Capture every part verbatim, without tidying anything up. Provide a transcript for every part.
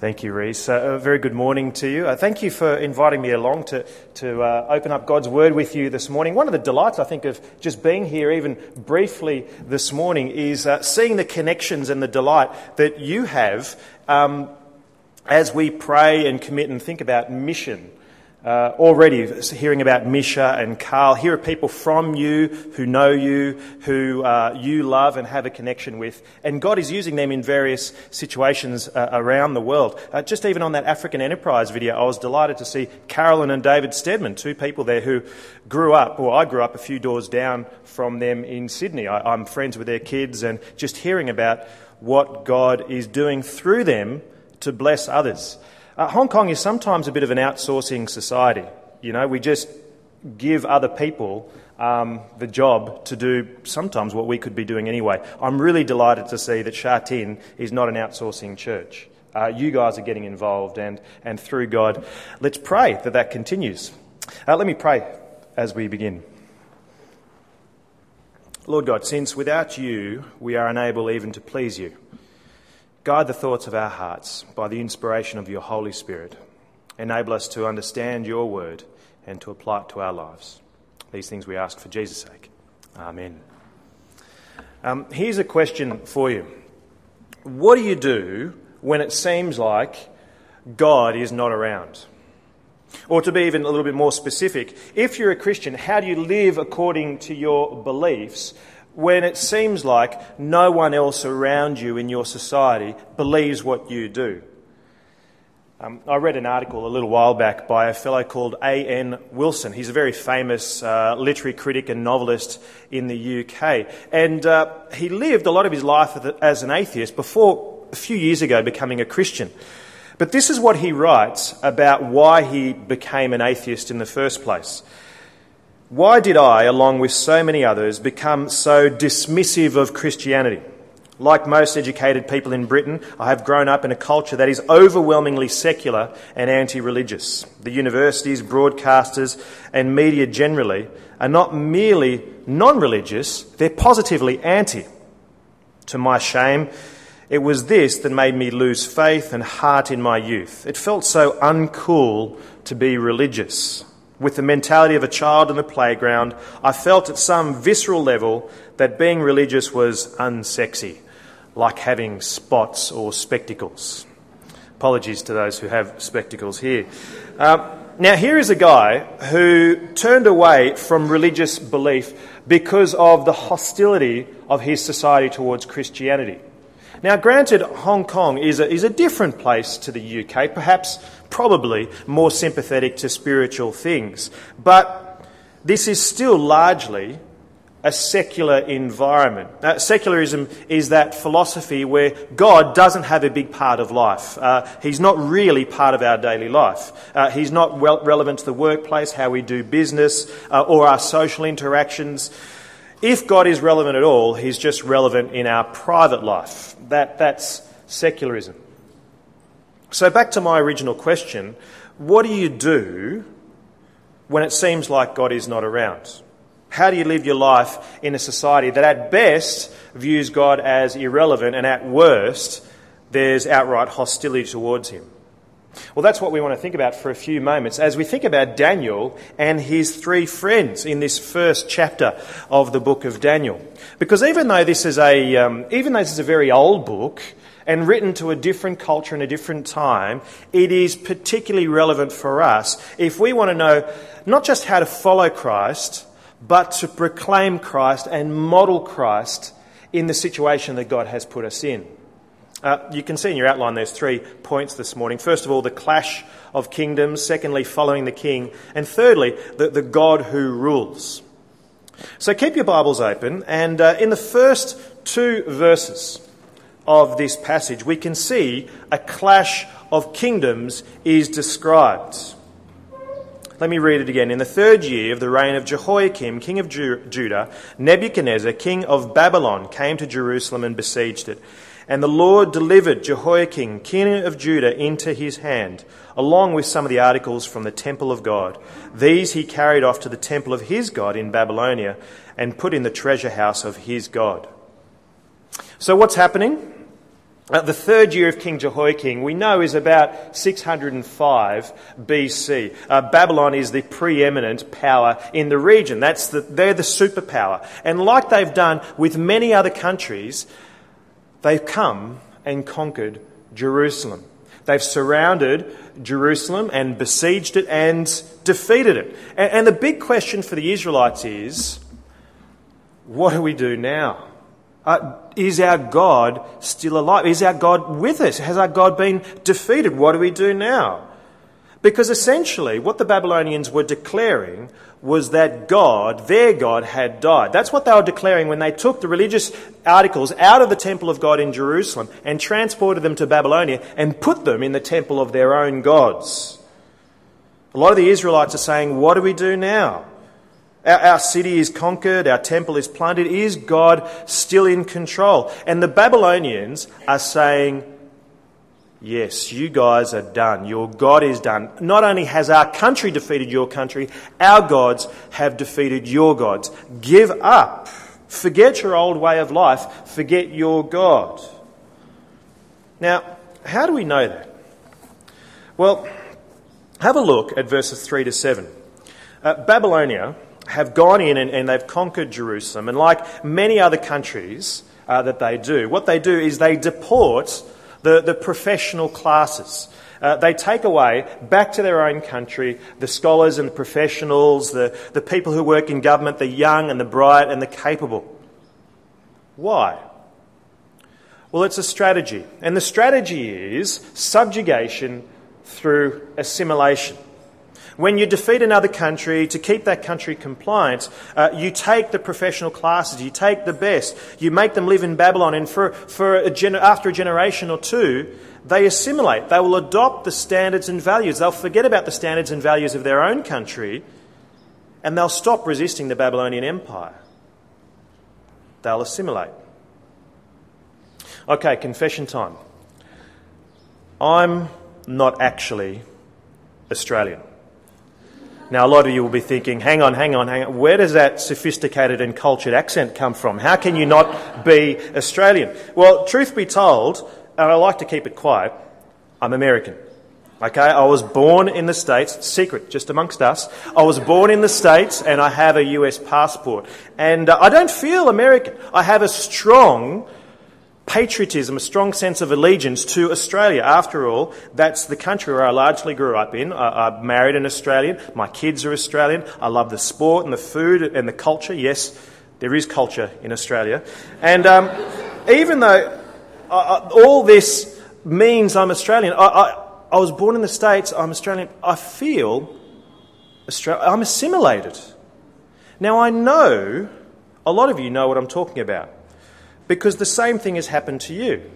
Thank you, Rhys. Uh, a very good morning to you. Uh, thank you for inviting me along to, to uh, open up God's Word with you this morning. One of the delights, I think, of just being here even briefly this morning is uh, seeing the connections and the delight that you have um, as we pray and commit and think about mission. Uh, already hearing about Misha and Carl, here are people from you who know you, who uh, you love and have a connection with. And God is using them in various situations uh, around the world. Uh, just even on that African Enterprise video, I was delighted to see Carolyn and David Stedman, two people there who grew up, or well, I grew up a few doors down from them in Sydney. I, I'm friends with their kids, and just hearing about what God is doing through them to bless others. Uh, Hong Kong is sometimes a bit of an outsourcing society. You know, we just give other people um, the job to do sometimes what we could be doing anyway. I'm really delighted to see that Sha Tin is not an outsourcing church. Uh, you guys are getting involved, and, and through God, let's pray that that continues. Uh, let me pray as we begin. Lord God, since without you we are unable even to please you, guide the thoughts of our hearts by the inspiration of your Holy Spirit. Enable us to understand your word and to apply it to our lives. These things we ask for Jesus' sake. Amen. Um, here's a question for you. What do you do when it seems like God is not around? Or to be even a little bit more specific, if you're a Christian, how do you live according to your beliefs when it seems like no one else around you in your society believes what you do? Um, I read an article a little while back by a fellow called A N Wilson. He's a very famous uh, literary critic and novelist in the U K. And uh, he lived a lot of his life as an atheist before, a few years ago, becoming a Christian. But this is what he writes about why he became an atheist in the first place. "Why did I, along with so many others, become so dismissive of Christianity? Like most educated people in Britain, I have grown up in a culture that is overwhelmingly secular and anti-religious. The universities, broadcasters, and media generally are not merely non-religious, they're positively anti. To my shame, it was this that made me lose faith and heart in my youth. It felt so uncool to be religious. With the mentality of a child in the playground, I felt at some visceral level that being religious was unsexy, like having spots or spectacles." Apologies to those who have spectacles here. Um, now, here is a guy who turned away from religious belief because of the hostility of his society towards Christianity. Now, granted, Hong Kong is a, is a different place to the U K, perhaps probably more sympathetic to spiritual things. But this is still largely a secular environment. Uh, secularism is that philosophy where God doesn't have a big part of life. Uh, he's not really part of our daily life. Uh, he's not well, relevant to the workplace, how we do business, uh, or our social interactions. If God is relevant at all, he's just relevant in our private life. That, that's secularism. So back to my original question, what do you do when it seems like God is not around? How do you live your life in a society that at best views God as irrelevant and at worst there's outright hostility towards him? Well, that's what we want to think about for a few moments as we think about Daniel and his three friends in this first chapter of the book of Daniel. Because even though this is a um, even though this is a very old book and written to a different culture and a different time, it is particularly relevant for us if we want to know not just how to follow Christ, but to proclaim Christ and model Christ in the situation that God has put us in. Uh, you can see in your outline there's three points this morning. First of all, the clash of kingdoms. Secondly, following the king. And thirdly, the, the God who rules. So keep your Bibles open. And uh, in the first two verses of this passage, we can see a clash of kingdoms is described. Let me read it again. "In the third year of the reign of Jehoiakim, king of Ju- Judah, Nebuchadnezzar, king of Babylon, came to Jerusalem and besieged it. And the Lord delivered Jehoiakim, king of Judah, into his hand, along with some of the articles from the temple of God. These he carried off to the temple of his God in Babylonia and put in the treasure house of his God." So what's happening? Uh, the third year of King Jehoiakim, we know, is about six hundred five B C. Uh, Babylon is the preeminent power in the region. That's the, they're the superpower. And like they've done with many other countries, they've come and conquered Jerusalem. They've surrounded Jerusalem and besieged it and defeated it. And, and the big question for the Israelites is, what do we do now? Uh, is our God still alive? Is our God with us? Has our God been defeated? What do we do now? Because essentially what the Babylonians were declaring was that God, their God, had died. That's what they were declaring when they took the religious articles out of the temple of God in Jerusalem and transported them to Babylonia and put them in the temple of their own gods. A lot of the Israelites are saying, what do we do now? Our city is conquered, our temple is plundered. Is God still in control? And the Babylonians are saying, yes, you guys are done. Your God is done. Not only has our country defeated your country, our gods have defeated your gods. Give up. Forget your old way of life. Forget your God. Now, how do we know that? Well, have a look at verses three to seven. Uh, Babylonia have gone in and, and they've conquered Jerusalem. And like many other countries uh, that they do, what they do is they deport the, the professional classes. Uh, they take away back to their own country the scholars and the professionals, the, the people who work in government, the young and the bright and the capable. Why? Well, it's a strategy. And the strategy is subjugation through assimilation. When you defeat another country, to keep that country compliant, uh, you take the professional classes, you take the best, you make them live in Babylon, and for, for a gen- after a generation or two, they assimilate. They will adopt the standards and values. They'll forget about the standards and values of their own country, and they'll stop resisting the Babylonian Empire. They'll assimilate. Okay, confession time. I'm not actually Australian. Now, a lot of you will be thinking, hang on, hang on, hang on. Where does that sophisticated and cultured accent come from? How can you not be Australian? Well, truth be told, and I like to keep it quiet, I'm American. Okay, I was born in the States, secret, just amongst us. I was born in the States and I have a U S passport. And uh, I don't feel American. I have a strong patriotism, a strong sense of allegiance to Australia. After all, that's the country where I largely grew up in. I, I married an Australian. My kids are Australian. I love the sport and the food and the culture. Yes, there is culture in Australia. And um, even though I, I, all this means I'm Australian, I, I, I was born in the States, I'm Australian, I feel Austra- I'm assimilated. Now, I know a lot of you know what I'm talking about, because the same thing has happened to you.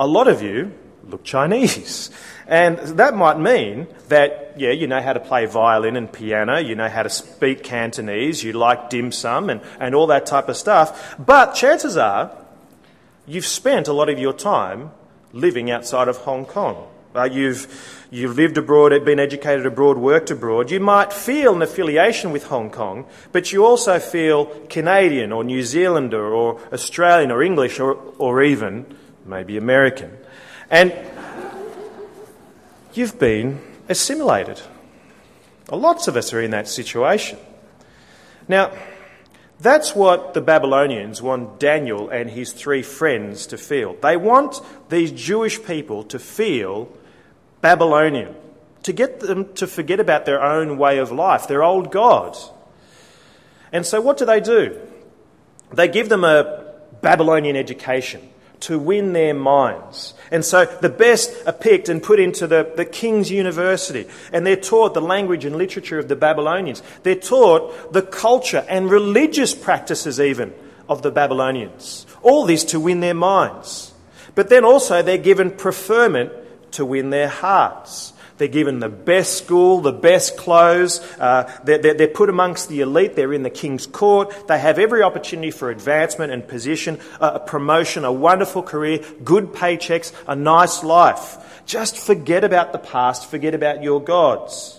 A lot of you look Chinese. And that might mean that, yeah, you know how to play violin and piano, you know how to speak Cantonese, you like dim sum and, and all that type of stuff. But chances are you've spent a lot of your time living outside of Hong Kong. Uh, you've, you've lived abroad, been educated abroad, worked abroad. You might feel an affiliation with Hong Kong, but you also feel Canadian or New Zealander or Australian or English or, or even maybe American. And you've been assimilated. Well, lots of us are in that situation. Now, that's what the Babylonians want Daniel and his three friends to feel. They want these Jewish people to feel Babylonian, to get them to forget about their own way of life, their old God. And so what do they do? They give them a Babylonian education to win their minds. And so the best are picked and put into the, the King's University, and they're taught the language and literature of the Babylonians. They're taught the culture and religious practices even of the Babylonians. All this to win their minds. But then also they're given preferment to win their hearts. They're given the best school, the best clothes. Uh, they're, they're, they're put amongst the elite. They're in the king's court. They have every opportunity for advancement and position, uh, a promotion, a wonderful career, good paychecks, a nice life. Just forget about the past. Forget about your gods.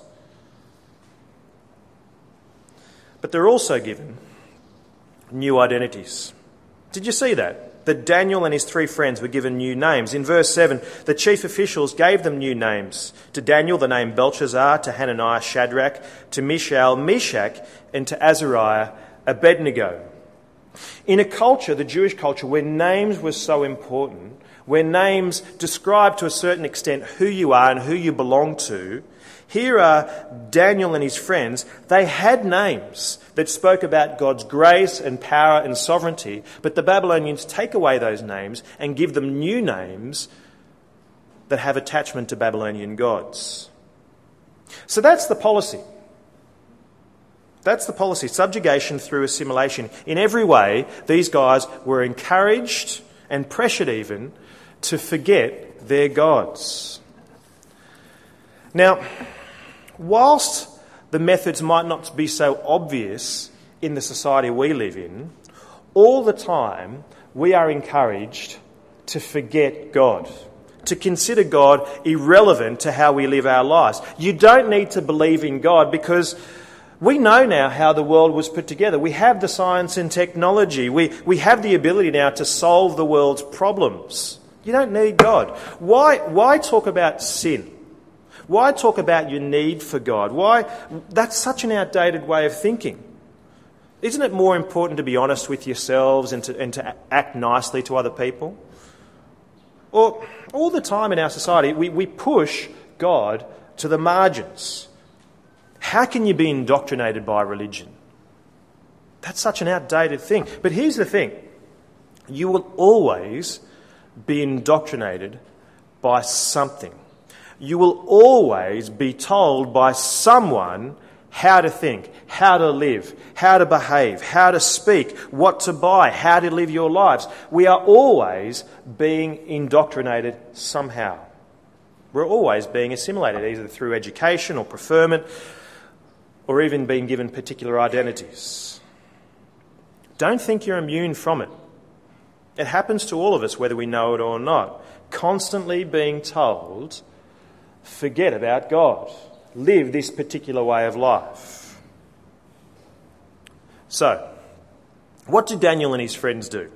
But they're also given new identities. Did you see that? that Daniel and his three friends were given new names. In verse seven, the chief officials gave them new names. To Daniel, the name Belshazzar, to Hananiah, Shadrach, to Mishael, Meshach, and to Azariah, Abednego. In a culture, the Jewish culture, where names were so important, where names describe to a certain extent who you are and who you belong to, here are Daniel and his friends. They had names that spoke about God's grace and power and sovereignty, but the Babylonians take away those names and give them new names that have attachment to Babylonian gods. So that's the policy. That's the policy, subjugation through assimilation. In every way, these guys were encouraged and pressured even to forget their gods. Now, whilst the methods might not be so obvious in the society we live in, all the time we are encouraged to forget God, to consider God irrelevant to how we live our lives. You don't need to believe in God because we know now how the world was put together. We have the science and technology. We, we have the ability now to solve the world's problems. You don't need God. Why, why talk about sin? Why talk about your need for God? Why? That's such an outdated way of thinking. Isn't it more important to be honest with yourselves and to, and to act nicely to other people? Or all the time in our society, we, we push God to the margins. How can you be indoctrinated by religion? That's such an outdated thing. But here's the thing. You will always be indoctrinated by something. You will always be told by someone how to think, how to live, how to behave, how to speak, what to buy, how to live your lives. We are always being indoctrinated somehow. We're always being assimilated, either through education or preferment, or even being given particular identities. Don't think you're immune from it. It happens to all of us, whether we know it or not. Constantly being told, forget about God. Live this particular way of life. So, what did Daniel and his friends do?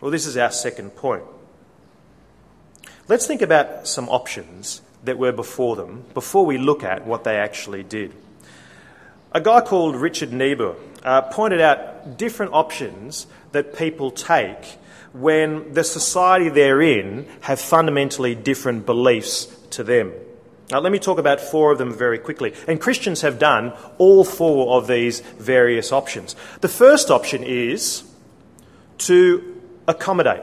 Well, this is our second point. Let's think about some options that were before them before we look at what they actually did. A guy called Richard Niebuhr uh, pointed out different options that people take when the society they're in have fundamentally different beliefs to them. Now, let me talk about four of them very quickly. And Christians have done all four of these various options. The first option is to accommodate.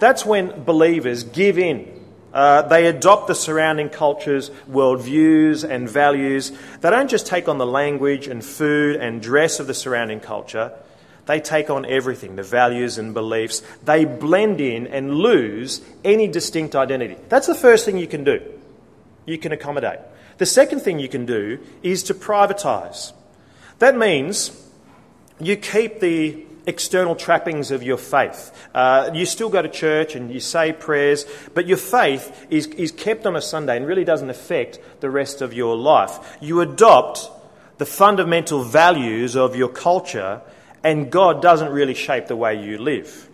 That's when believers give in. Uh, they adopt the surrounding culture's worldviews and values. They don't just take on the language and food and dress of the surrounding culture. They take on everything, the values and beliefs. They blend in and lose any distinct identity. That's the first thing you can do. You can accommodate. The second thing you can do is to privatise. That means you keep the external trappings of your faith. Uh, you still go to church and you say prayers, but your faith is, is kept on a Sunday and really doesn't affect the rest of your life. You adopt the fundamental values of your culture, and God doesn't really shape the way you live.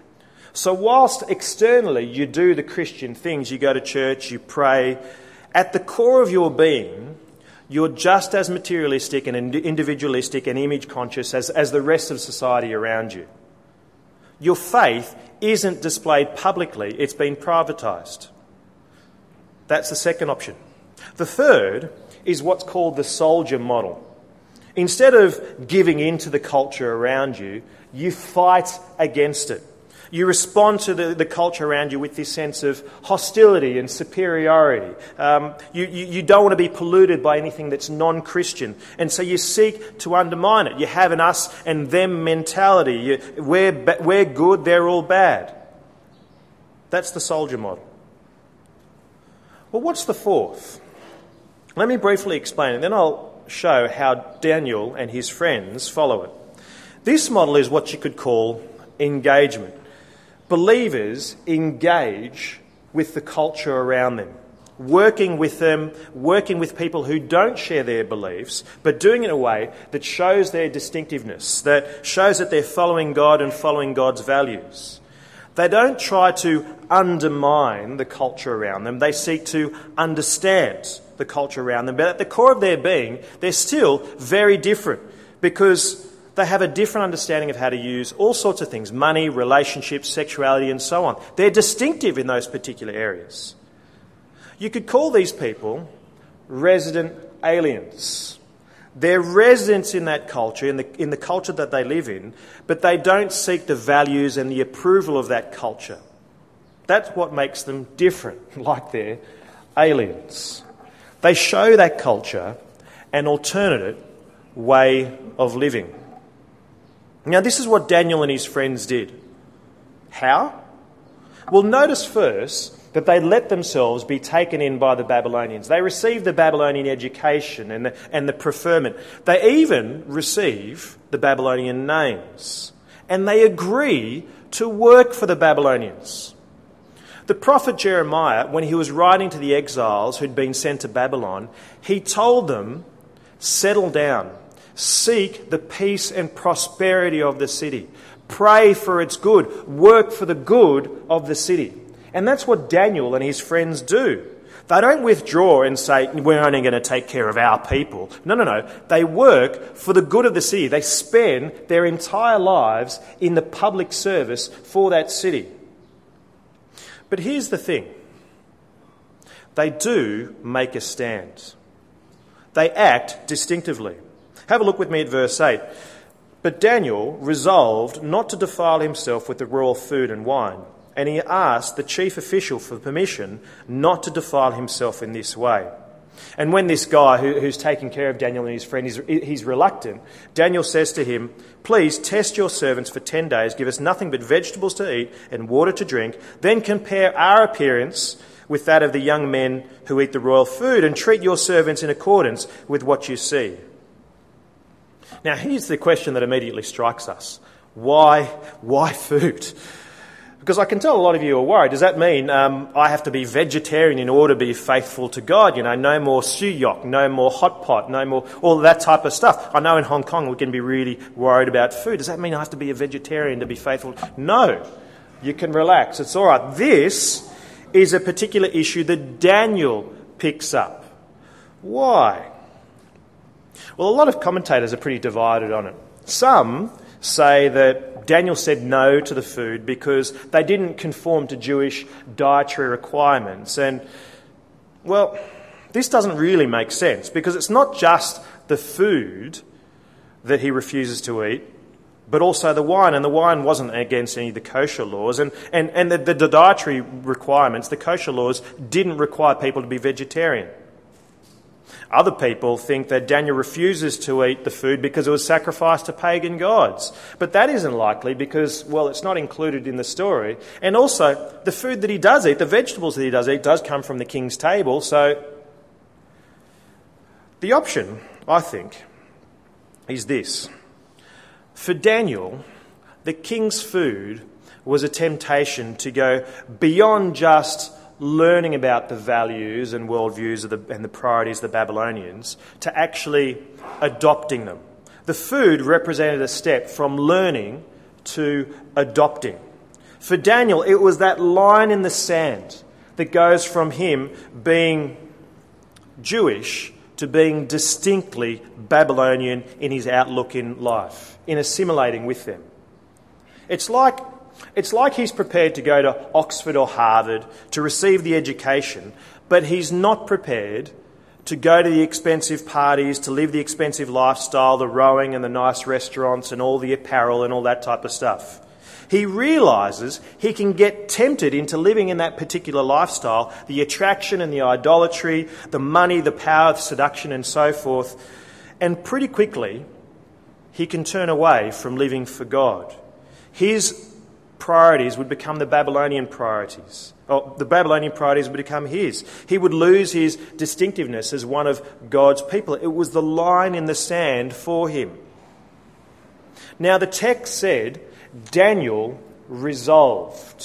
So whilst externally you do the Christian things, you go to church, you pray, at the core of your being, you're just as materialistic and individualistic and image-conscious as, as the rest of society around you. Your faith isn't displayed publicly, it's been privatised. That's the second option. The third is what's called the soldier model. Instead of giving in to the culture around you, you fight against it. You respond to the, the culture around you with this sense of hostility and superiority. Um, you, you, you don't want to be polluted by anything that's non-Christian. And so you seek to undermine it. You have an us and them mentality. You, we're, we're good, they're all bad. That's the soldier model. Well, what's the fourth? Let me briefly explain it, then I'll show how Daniel and his friends follow it. This model is what you could call engagement. Believers engage with the culture around them, working with them, working with people who don't share their beliefs, but doing it in a way that shows their distinctiveness, that shows that they're following God and following God's values. They don't try to undermine the culture around them. They seek to understand the culture around them. But at the core of their being, they're still very different because they have a different understanding of how to use all sorts of things, money, relationships, sexuality, and so on. They're distinctive in those particular areas. You could call these people resident aliens. They're residents in that culture, in the, in the culture that they live in, but they don't seek the values and the approval of that culture. That's what makes them different, like they're aliens. They show that culture an alternative way of living. Now, this is what Daniel and his friends did. How? Well, notice first that they let themselves be taken in by the Babylonians. They receive the Babylonian education and the, and the preferment. They even receive the Babylonian names. And they agree to work for the Babylonians. The prophet Jeremiah, when he was writing to the exiles who'd been sent to Babylon, he told them, settle down, seek the peace and prosperity of the city, pray for its good, work for the good of the city. And that's what Daniel and his friends do. They don't withdraw and say, we're only going to take care of our people. No, no, no. They work for the good of the city. They spend their entire lives in the public service for that city. But here's the thing. They do make a stand. They act distinctively. Have a look with me at verse eight. But Daniel resolved not to defile himself with the royal food and wine. And he asked the chief official for permission not to defile himself in this way. And when this guy who, who's taking care of Daniel and his friend is he's reluctant, Daniel says to him, please test your servants for ten days, give us nothing but vegetables to eat and water to drink, then compare our appearance with that of the young men who eat the royal food and treat your servants in accordance with what you see. Now here's the question that immediately strikes us. Why, why food? Because I can tell a lot of you are worried. Does that mean um, I have to be vegetarian in order to be faithful to God? You know, no more suyok, no more hot pot, no more all that type of stuff. I know in Hong Kong we can be really worried about food. Does that mean I have to be a vegetarian to be faithful? No, you can relax. It's all right. This is a particular issue that Daniel picks up. Why? Well, a lot of commentators are pretty divided on it. Some say that Daniel said no to the food because they didn't conform to Jewish dietary requirements. And, well, this doesn't really make sense because it's not just the food that he refuses to eat, but also the wine. And the wine wasn't against any of the kosher laws. And, and, and the, the, the dietary requirements, the kosher laws, didn't require people to be vegetarian. Other people think that Daniel refuses to eat the food because it was sacrificed to pagan gods. But that isn't likely because, well, it's not included in the story. And also, the food that he does eat, the vegetables that he does eat, does come from the king's table. So the option, I think, is this. For Daniel, the king's food was a temptation to go beyond just learning about the values and worldviews of the, and the priorities of the Babylonians to actually adopting them. The food represented a step from learning to adopting. For Daniel, it was that line in the sand that goes from him being Jewish to being distinctly Babylonian in his outlook in life, in assimilating with them. It's like It's like he's prepared to go to Oxford or Harvard to receive the education, but he's not prepared to go to the expensive parties, to live the expensive lifestyle, the rowing and the nice restaurants and all the apparel and all that type of stuff. He realises he can get tempted into living in that particular lifestyle, the attraction and the idolatry, the money, the power, the seduction and so forth, and pretty quickly he can turn away from living for God. His priorities would become the Babylonian priorities. Or the Babylonian priorities would become his. He would lose his distinctiveness as one of God's people. It was the line in the sand for him. Now the text said Daniel resolved.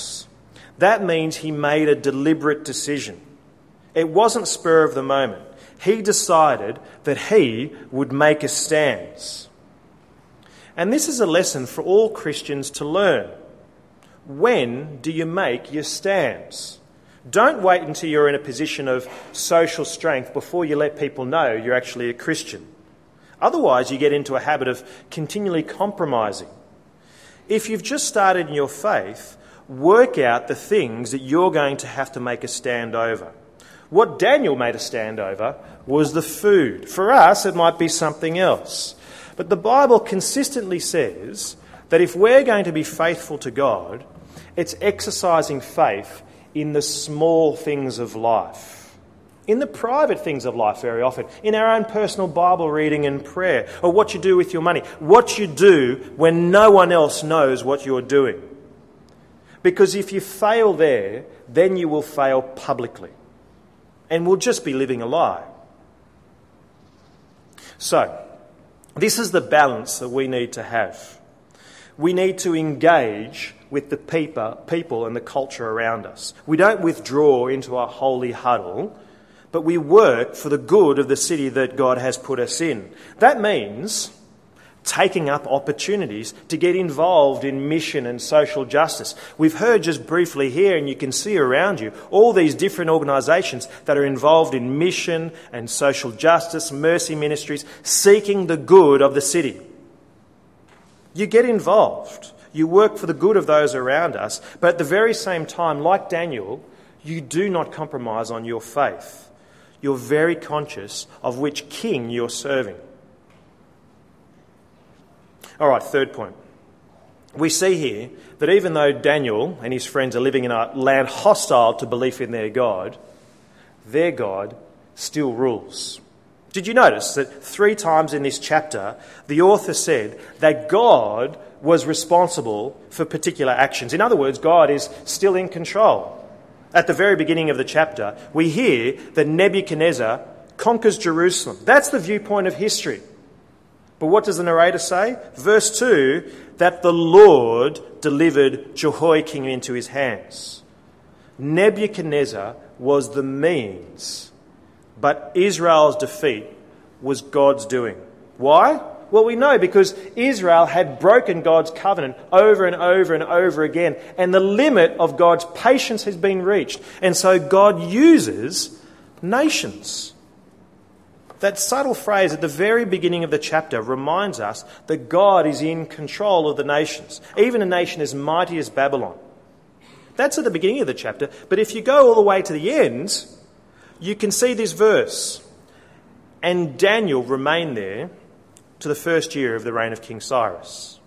That means he made a deliberate decision. It wasn't spur of the moment. He decided that he would make a stand. And this is a lesson for all Christians to learn. When do you make your stands? Don't wait until you're in a position of social strength before you let people know you're actually a Christian. Otherwise, you get into a habit of continually compromising. If you've just started in your faith, work out the things that you're going to have to make a stand over. What Daniel made a stand over was the food. For us, it might be something else. But the Bible consistently says that if we're going to be faithful to God, it's exercising faith in the small things of life, in the private things of life very often, in our own personal Bible reading and prayer, or what you do with your money, what you do when no one else knows what you're doing. Because if you fail there, then you will fail publicly and we'll just be living a lie. So, this is the balance that we need to have. We need to engage with the people and the culture around us. We don't withdraw into our holy huddle, but we work for the good of the city that God has put us in. That means taking up opportunities to get involved in mission and social justice. We've heard just briefly here, and you can see around you, all these different organisations that are involved in mission and social justice, mercy ministries, seeking the good of the city. You get involved. You work for the good of those around us, but at the very same time, like Daniel, you do not compromise on your faith. You're very conscious of which king you're serving. All right, third point. We see here that even though Daniel and his friends are living in a land hostile to belief in their God, their God still rules. Did you notice that three times in this chapter, the author said that God was responsible for particular actions? In other words, God is still in control. At the very beginning of the chapter, we hear that Nebuchadnezzar conquers Jerusalem. That's the viewpoint of history. But what does the narrator say? Verse two, that the Lord delivered Jehoiakim into his hands. Nebuchadnezzar was the means, but Israel's defeat was God's doing. Why? Well, we know because Israel had broken God's covenant over and over and over again, and the limit of God's patience has been reached. And so God uses nations. That subtle phrase at the very beginning of the chapter reminds us that God is in control of the nations, even a nation as mighty as Babylon. That's at the beginning of the chapter, but if you go all the way to the end, you can see this verse. And Daniel remained there to the first year of the reign of King Cyrus.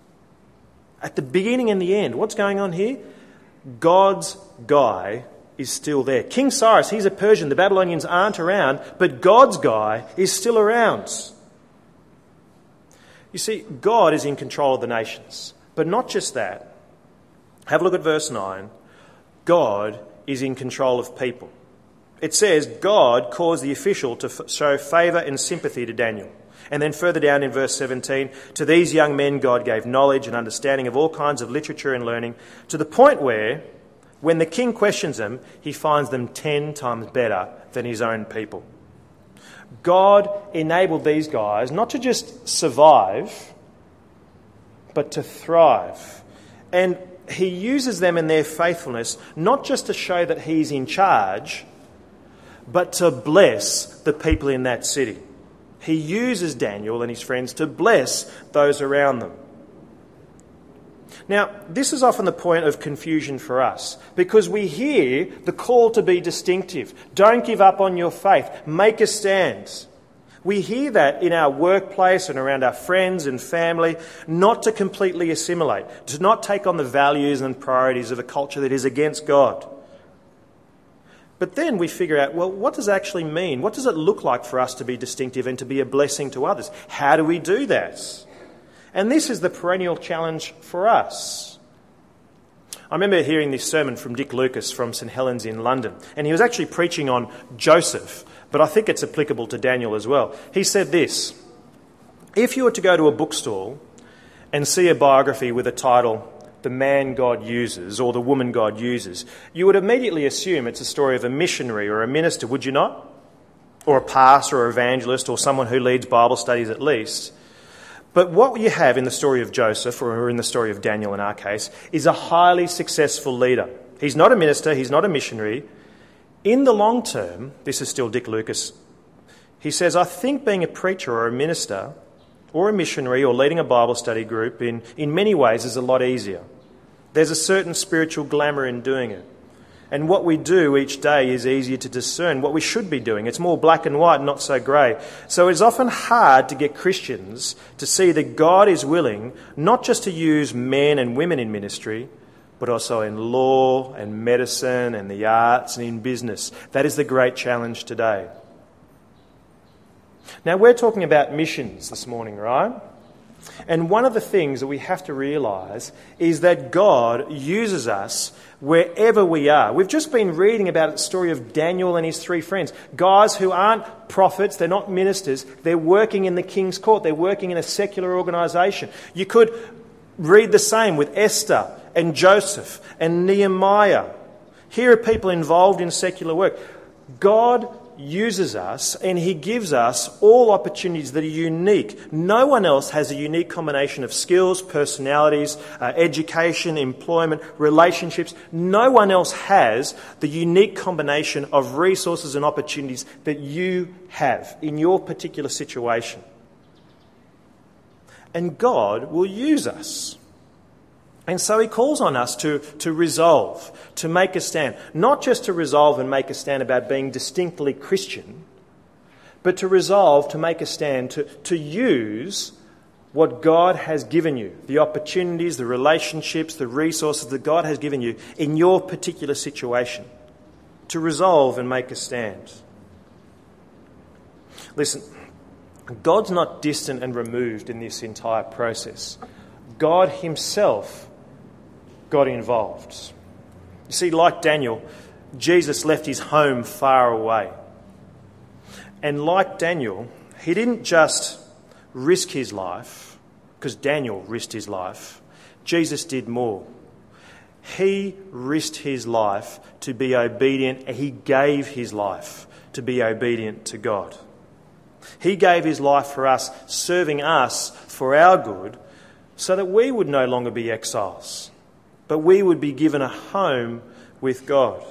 At the beginning and the end, what's going on here? God's guy is still there. King Cyrus, he's a Persian. The Babylonians aren't around, but God's guy is still around. You see, God is in control of the nations. But not just that. Have a look at verse nine. God is in control of people. It says God caused the official to f- show favour and sympathy to Daniel. And then further down in verse seventeen, to these young men God gave knowledge and understanding of all kinds of literature and learning, to the point where when the king questions them, he finds them ten times better than his own people. God enabled these guys not to just survive, but to thrive. And he uses them in their faithfulness not just to show that he's in charge, but to bless the people in that city. He uses Daniel and his friends to bless those around them. Now, this is often the point of confusion for us, because we hear the call to be distinctive. Don't give up on your faith. Make a stand. We hear that in our workplace and around our friends and family, not to completely assimilate, to not take on the values and priorities of a culture that is against God. But then we figure out, well, what does it actually mean? What does it look like for us to be distinctive and to be a blessing to others? How do we do that? And this is the perennial challenge for us. I remember hearing this sermon from Dick Lucas from Saint Helens in London, and he was actually preaching on Joseph, but I think it's applicable to Daniel as well. He said this: if you were to go to a bookstore and see a biography with a title, The Man God Uses or The Woman God Uses, you would immediately assume it's a story of a missionary or a minister, would you not? Or a pastor or evangelist or someone who leads Bible studies at least. But what you have in the story of Joseph, or in the story of Daniel in our case, is a highly successful leader. He's not a minister, he's not a missionary. In the long term, this is still Dick Lucas, he says, I think being a preacher or a minister or a missionary or leading a Bible study group in, in many ways is a lot easier. There's a certain spiritual glamour in doing it. And what we do each day is easier to discern what we should be doing. It's more black and white, not so grey. So it's often hard to get Christians to see that God is willing not just to use men and women in ministry, but also in law and medicine and the arts and in business. That is the great challenge today. Now, we're talking about missions this morning, right? And one of the things that we have to realise is that God uses us wherever we are. We've just been reading about the story of Daniel and his three friends, guys who aren't prophets, they're not ministers, they're working in the king's court, they're working in a secular organisation. You could read the same with Esther and Joseph and Nehemiah. Here are people involved in secular work. God uses us and he gives us all opportunities that are unique. No one else has a unique combination of skills, personalities, uh, education, employment, relationships. No one else has the unique combination of resources and opportunities that you have in your particular situation. And God will use us. And so he calls on us to, to resolve, to make a stand. Not just to resolve and make a stand about being distinctly Christian, but to resolve, to make a stand, to, to use what God has given you, the opportunities, the relationships, the resources that God has given you in your particular situation, to resolve and make a stand. Listen, God's not distant and removed in this entire process. God himself got involved. You see, like Daniel, Jesus left his home far away. And like Daniel, he didn't just risk his life, because Daniel risked his life. Jesus did more. He risked his life to be obedient, and he gave his life to be obedient to God. He gave his life for us, serving us for our good, so that we would no longer be exiles, but we would be given a home with God.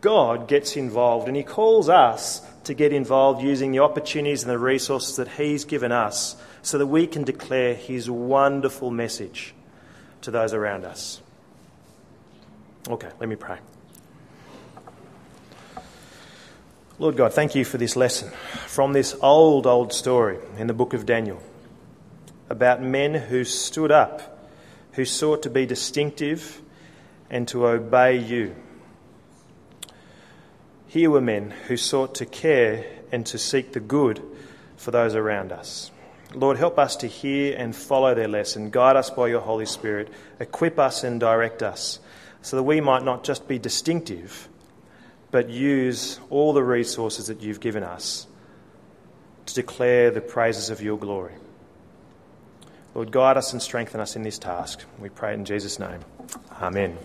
God gets involved, and he calls us to get involved using the opportunities and the resources that he's given us so that we can declare his wonderful message to those around us. Okay, let me pray. Lord God, thank you for this lesson from this old, old story in the book of Daniel about men who stood up, who sought to be distinctive and to obey you. Here were men who sought to care and to seek the good for those around us. Lord, help us to hear and follow their lesson. Guide us by your Holy Spirit. Equip us and direct us so that we might not just be distinctive, but use all the resources that you've given us to declare the praises of your glory. Lord, guide us and strengthen us in this task. We pray in Jesus' name. Amen.